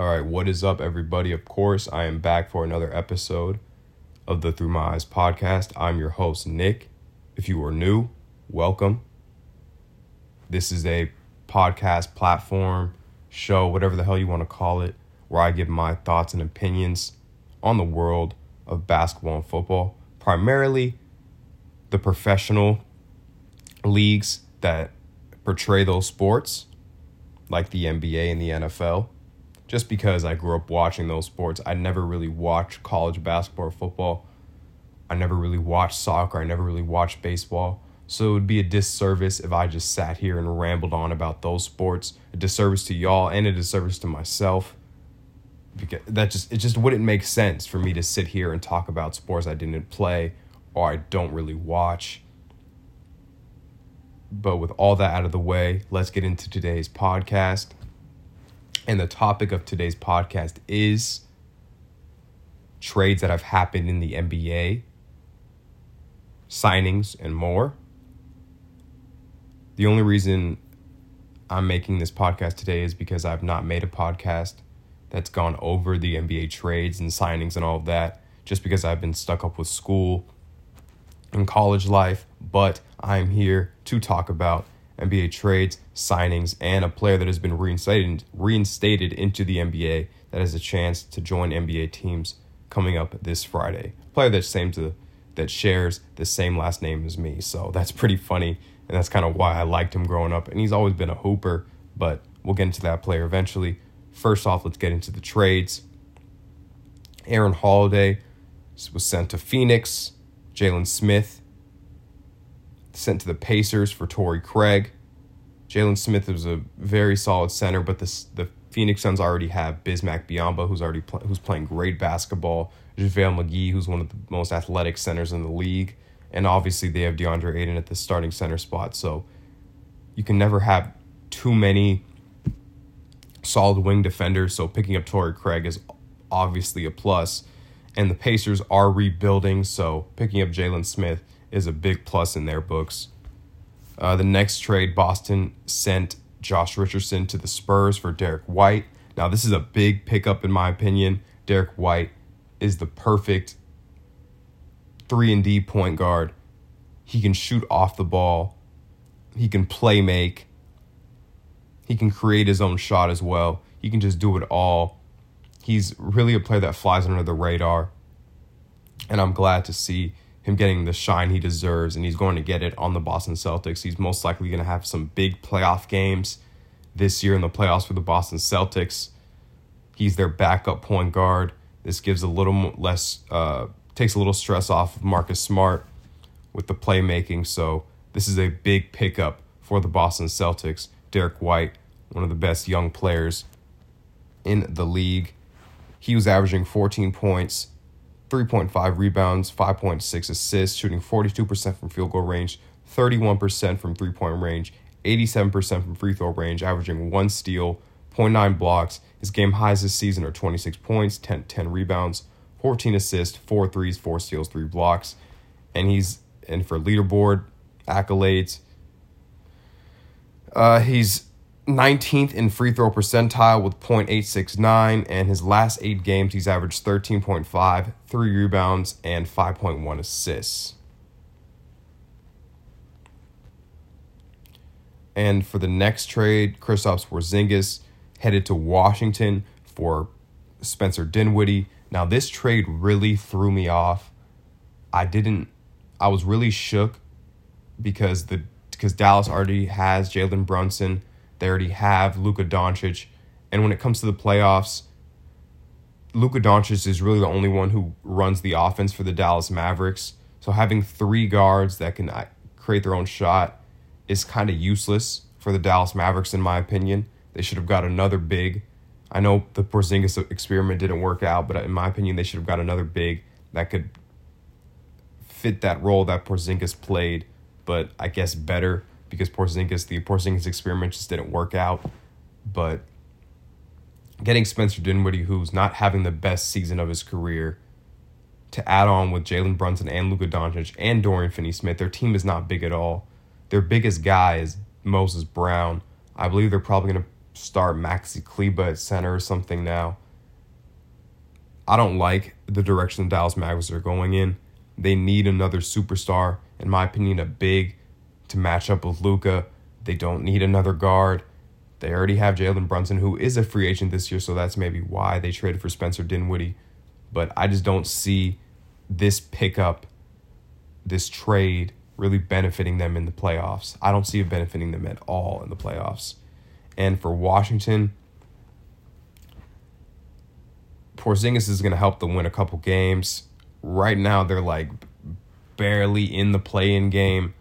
All right, what is up, everybody? Of course, I am back for another episode of the Through My Eyes podcast. I'm your host, Nick. If you are new, welcome. This is a podcast platform, show, whatever the hell you want to call it, where I give my thoughts and opinions on the world of basketball and football, primarily the professional leagues that portray those sports, like the NBA and the NFL. Just because I grew up watching those sports, I never really watched college basketball or football. I never really watched soccer. I never really watched baseball. So it would be a disservice if I just sat here and rambled on about those sports. A disservice to y'all and a disservice to myself. Because it just wouldn't make sense for me to sit here and talk about sports I didn't play or I don't really watch. But with all that out of the way, let's get into today's podcast. And the topic of today's podcast is trades that have happened in the NBA, signings, and more. The only reason I'm making this podcast today is because I've not made a podcast that's gone over the NBA trades and signings and all of that, just because I've been stuck up with school and college life. But I'm here to talk about NBA trades, signings, and a player that has been reinstated into the NBA that has a chance to join NBA teams coming up this Friday. A player that shares the same last name as me, so that's pretty funny, and that's kind of why I liked him growing up. And he's always been a hooper, but we'll get into that player eventually. First off, let's get into the trades. Aaron Holiday was sent to Phoenix. Jalen Smith sent to the Pacers for Torrey Craig. Jalen Smith was a very solid center, but the Phoenix Suns already have Bismack Biyombo, who's playing great basketball. JaVale McGee, who's one of the most athletic centers in the league. And obviously they have DeAndre Ayton at the starting center spot. So you can never have too many solid wing defenders. So picking up Torrey Craig is obviously a plus. And the Pacers are rebuilding, so picking up Jalen Smith is a big plus in their books. The next trade, Boston sent Josh Richardson to the Spurs for Derek White. Now, this is a big pickup in my opinion. Derek White is the perfect 3-and-D point guard. He can shoot off the ball. He can play make. He can create his own shot as well. He can just do it all. He's really a player that flies under the radar. And I'm glad to see him getting the shine he deserves, and he's going to get it on the Boston Celtics. He's most likely going to have some big playoff games this year in the playoffs for the Boston Celtics. He's their backup point guard. This gives a little less, takes a little stress off of Marcus Smart with the playmaking. So this is a big pickup for the Boston Celtics. Derek White, one of the best young players in the league. He was averaging 14 points, 3.5 rebounds, 5.6 assists, shooting 42% from field goal range, 31% from three-point range, 87% from free throw range, averaging 1 steal, 0.9 blocks. His game highs this season are 26 points, 10 rebounds, 14 assists, 4 threes, 4 steals, 3 blocks. And for leaderboard accolades, he's 19th in free throw percentile with .869, and his last 8 games he's averaged 13.5, 3 rebounds, and 5.1 assists. And for the next trade, Kristaps Porzingis headed to Washington for Spencer Dinwiddie. Now this trade really threw me off. I was really shook because Dallas already has Jalen Brunson. They already have Luka Doncic. And when it comes to the playoffs, Luka Doncic is really the only one who runs the offense for the Dallas Mavericks. So having 3 guards that can create their own shot is kind of useless for the Dallas Mavericks, in my opinion. They should have got another big. I know the Porzingis experiment didn't work out, but in my opinion, they should have got another big that could fit that role that Porzingis played, but I guess better, because the Porzingis experiment just didn't work out. But getting Spencer Dinwiddie, who's not having the best season of his career, to add on with Jalen Brunson and Luka Doncic and Dorian Finney-Smith, their team is not big at all. Their biggest guy is Moses Brown. I believe they're probably going to star Maxi Kleba at center or something now. I don't like the direction the Dallas Mavericks are going in. They need another superstar, in my opinion, a big to match up with Luka. They don't need another guard. They already have Jalen Brunson, who is a free agent this year, so that's maybe why they traded for Spencer Dinwiddie. But I just don't see this pickup, this trade, really benefiting them in the playoffs. I don't see it benefiting them at all in the playoffs. And for Washington, Porzingis is going to help them win a couple games. Right now, they're like barely in the play-in game.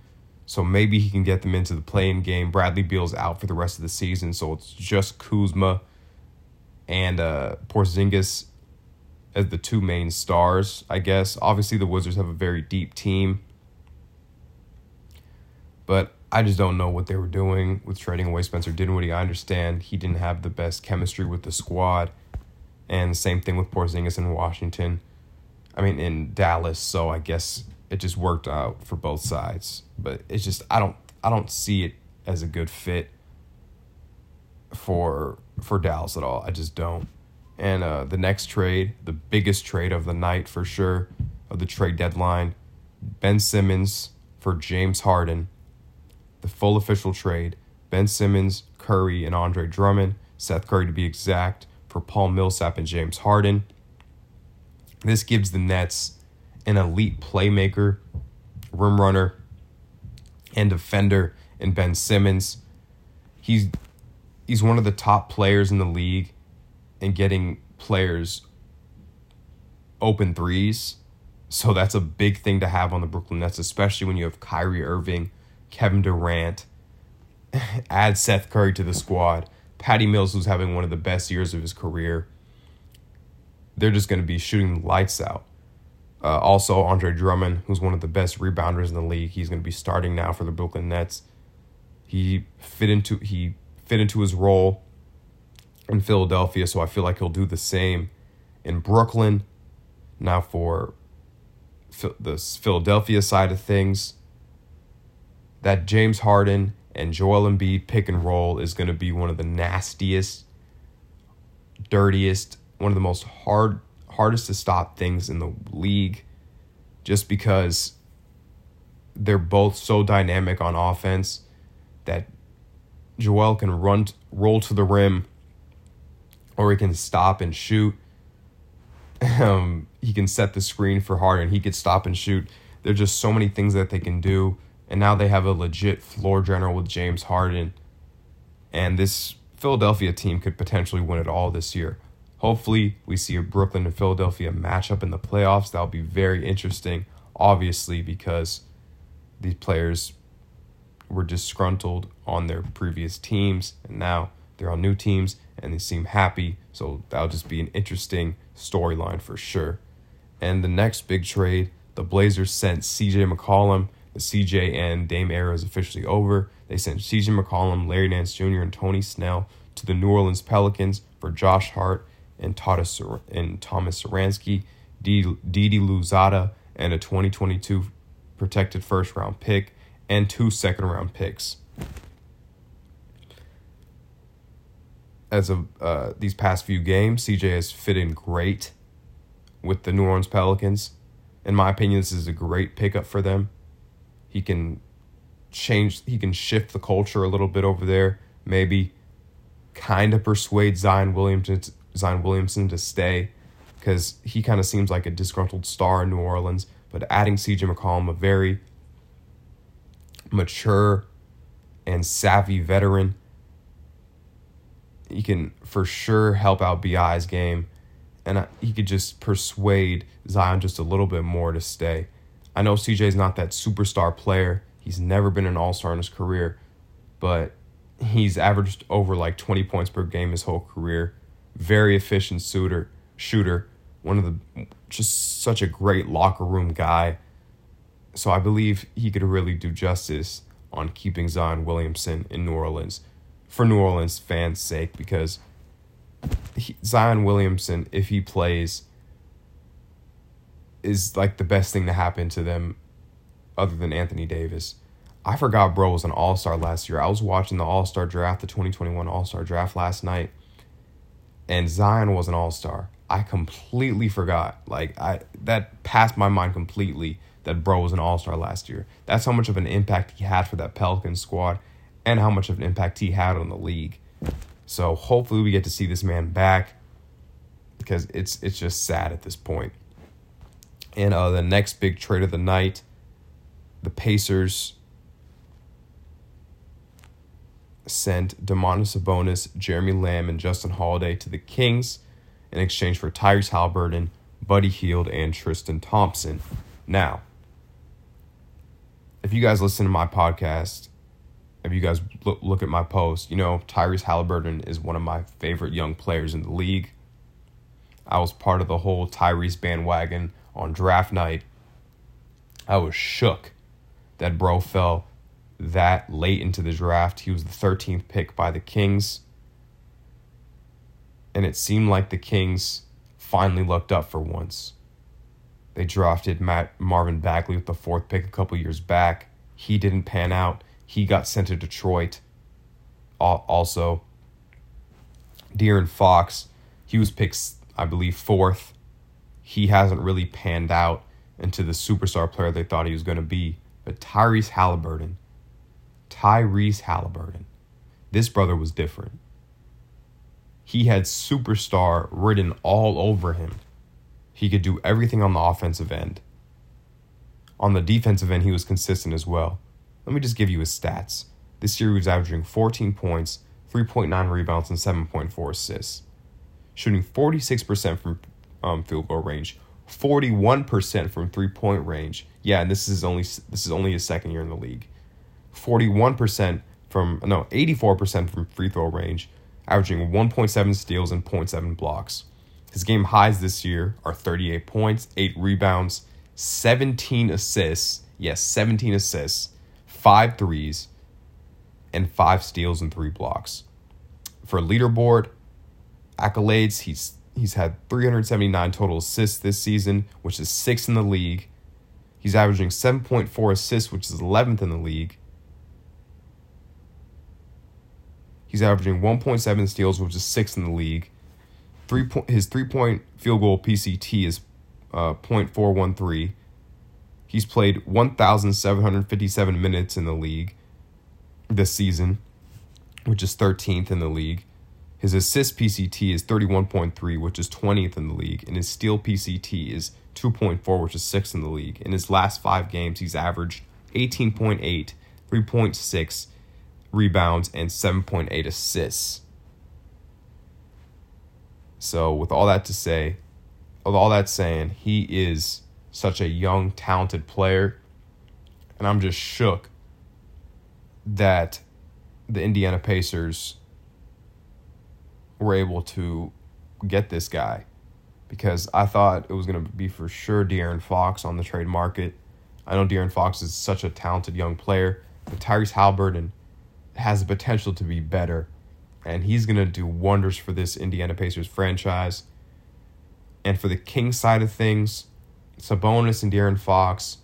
So maybe he can get them into the play-in game. Bradley Beal's out for the rest of the season, so it's just Kuzma and Porzingis as the two main stars, I guess. Obviously, the Wizards have a very deep team, but I just don't know what they were doing with trading away Spencer Dinwiddie. I understand he didn't have the best chemistry with the squad, and same thing with Porzingis in Washington. I mean, in Dallas, so I guess it just worked out for both sides, but it's just I don't see it as a good fit for Dallas at all. I just don't. And the next trade, the biggest trade of the night for sure, of the trade deadline, Ben Simmons for James Harden. The full official trade, Ben Simmons, Curry, and Andre Drummond, Seth Curry to be exact, for Paul Millsap and James Harden. This gives the Nets an elite playmaker, rim runner, and defender in Ben Simmons. He's one of the top players in the league in getting players open threes. So that's a big thing to have on the Brooklyn Nets, especially when you have Kyrie Irving, Kevin Durant, add Seth Curry to the squad, Patty Mills, who's having one of the best years of his career. They're just going to be shooting lights out. Also, Andre Drummond, who's one of the best rebounders in the league. He's going to be starting now for the Brooklyn Nets. He fit into his role in Philadelphia, so I feel like he'll do the same in Brooklyn. Now for the Philadelphia side of things, that James Harden and Joel Embiid pick and roll is going to be one of the nastiest, dirtiest, one of the most hardest to stop things in the league, just because they're both so dynamic on offense that Joel can roll to the rim, or he can stop and shoot. He can set the screen for Harden. He could stop and shoot. There's just so many things that they can do, and now they have a legit floor general with James Harden, and this Philadelphia team could potentially win it all this year. Hopefully, we see a Brooklyn and Philadelphia matchup in the playoffs. That'll be very interesting, obviously, because these players were disgruntled on their previous teams, and now they're on new teams, and they seem happy, so that'll just be an interesting storyline for sure. And the next big trade, the Blazers sent CJ McCollum. The CJ and Dame era is officially over. They sent CJ McCollum, Larry Nance Jr., and Tony Snell to the New Orleans Pelicans for Josh Hart and Thomas Saransky, Didi Luzada, and a 2022 protected first-round pick, and 2 second-round picks. As of these past few games, CJ has fit in great with the New Orleans Pelicans. In my opinion, this is a great pickup for them. He can shift the culture a little bit over there, maybe kind of persuade Zion Williamson to stay, because he kind of seems like a disgruntled star in New Orleans. But adding CJ McCollum, a very mature and savvy veteran, he can for sure help out B.I.'s game, and he could just persuade Zion just a little bit more to stay. I know CJ's not that superstar player. He's never been an all-star in his career, but he's averaged over like 20 points per game his whole career. Very efficient shooter, one of the just such a great locker room guy. So I believe he could really do justice on keeping Zion Williamson in New Orleans, for New Orleans fans' sake, because Zion Williamson, if he plays, is like the best thing to happen to them other than Anthony Davis. I forgot bro was an all-star last year. I was watching the all-star draft, the 2021 all-star draft last night, and Zion was an all-star. I completely forgot. That passed my mind completely that bro was an all-star last year. That's how much of an impact he had for that Pelicans squad and how much of an impact he had on the league. So hopefully we get to see this man back, because it's just sad at this point. And the next big trade of the night, the Pacers sent Domantas Sabonis, Jeremy Lamb, and Justin Holiday to the Kings in exchange for Tyrese Haliburton, Buddy Hield, and Tristan Thompson. Now, if you guys listen to my podcast, if you guys look at my post, you know Tyrese Haliburton is one of my favorite young players in the league. I was part of the whole Tyrese bandwagon on draft night. I was shook that bro fell that late into the draft. He was the 13th pick by the Kings. And it seemed like the Kings finally looked up for once. They drafted Marvin Bagley with the 4th pick a couple years back. He didn't pan out. He got sent to Detroit. Also, De'Aaron Fox, he was picked, I believe, 4th. He hasn't really panned out into the superstar player they thought he was going to be. But Tyrese Haliburton, this brother was different. He had superstar written all over him. He could do everything on the offensive end. On the defensive end, he was consistent as well. Let me just give you his stats. This year he was averaging 14 points, 3.9 rebounds, and 7.4 assists. Shooting 46% from field goal range, 41% from three-point range. Yeah, and this is only his second year in the league. 84% from free throw range, averaging 1.7 steals and 0.7 blocks. His game highs this year are 38 points, 8 rebounds, 17 assists. Yes, 17 assists, 5 threes, and 5 steals and 3 blocks. For leaderboard accolades, he's had 379 total assists this season, which is 6th in the league. He's averaging 7.4 assists, which is 11th in the league. He's averaging 1.7 steals, which is 6th in the league. His three-point field goal PCT is .413. He's played 1,757 minutes in the league this season, which is 13th in the league. His assist PCT is 31.3, which is 20th in the league. And his steal PCT is 2.4, which is 6th in the league. In his last 5 games, he's averaged 18.8, 3.6, rebounds, and 7.8 assists. So with all that saying, he is such a young, talented player, and I'm just shook that the Indiana Pacers were able to get this guy, because I thought it was going to be for sure De'Aaron Fox on the trade market. I know De'Aaron Fox is such a talented young player, but Tyrese Haliburton has the potential to be better, and he's going to do wonders for this Indiana Pacers franchise. And for the Kings side of things, Sabonis and De'Aaron Fox,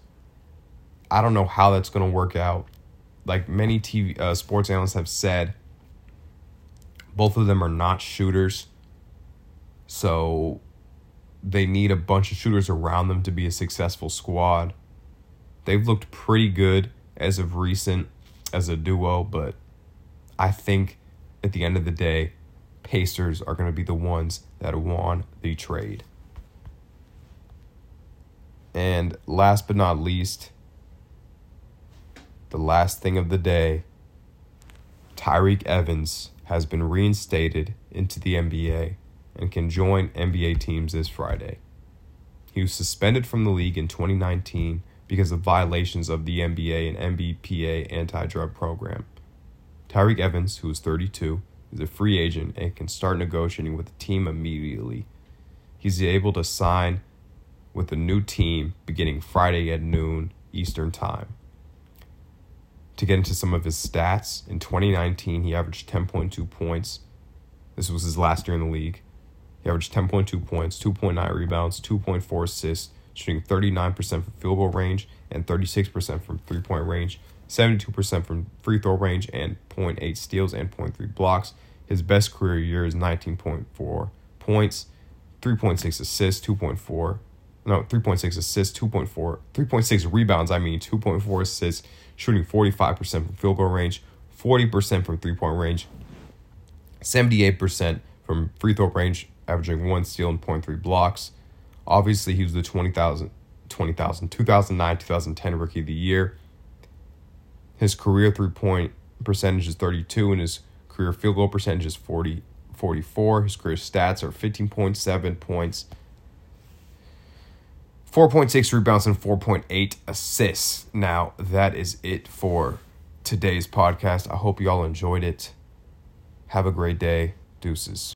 I don't know how that's going to work out. Like many sports analysts have said, both of them are not shooters, so they need a bunch of shooters around them to be a successful squad. They've looked pretty good as of recent as a duo, but I think at the end of the day, Pacers are going to be the ones that won the trade. And last but not least, the last thing of the day, Tyreke Evans has been reinstated into the NBA and can join NBA teams this Friday. He was suspended from the league in 2019 because of violations of the NBA and NBPA anti-drug program. Tyreke Evans, who is 32, is a free agent and can start negotiating with the team immediately. He's able to sign with a new team beginning Friday at noon Eastern Time. To get into some of his stats, in 2019, he averaged 10.2 points. This was his last year in the league. He averaged 10.2 points, 2.9 rebounds, 2.4 assists, shooting 39% from field goal range and 36% from three-point range, 72% from free throw range, and 0.8 steals and 0.3 blocks. His best career year is 19.4 points, 3.6 assists, 2.4. No, 3.6 assists, 2.4, 3.6 rebounds, 2.4 assists, shooting 45% from field goal range, 40% from three-point range, 78% from free throw range, averaging 1 steal and 0.3 blocks. Obviously, he was the 2009-2010 Rookie of the Year. His career three-point percentage is 32, and his career field goal percentage is 44. His career stats are 15.7 points, 4.6 rebounds, and 4.8 assists. Now, that is it for today's podcast. I hope you all enjoyed it. Have a great day. Deuces.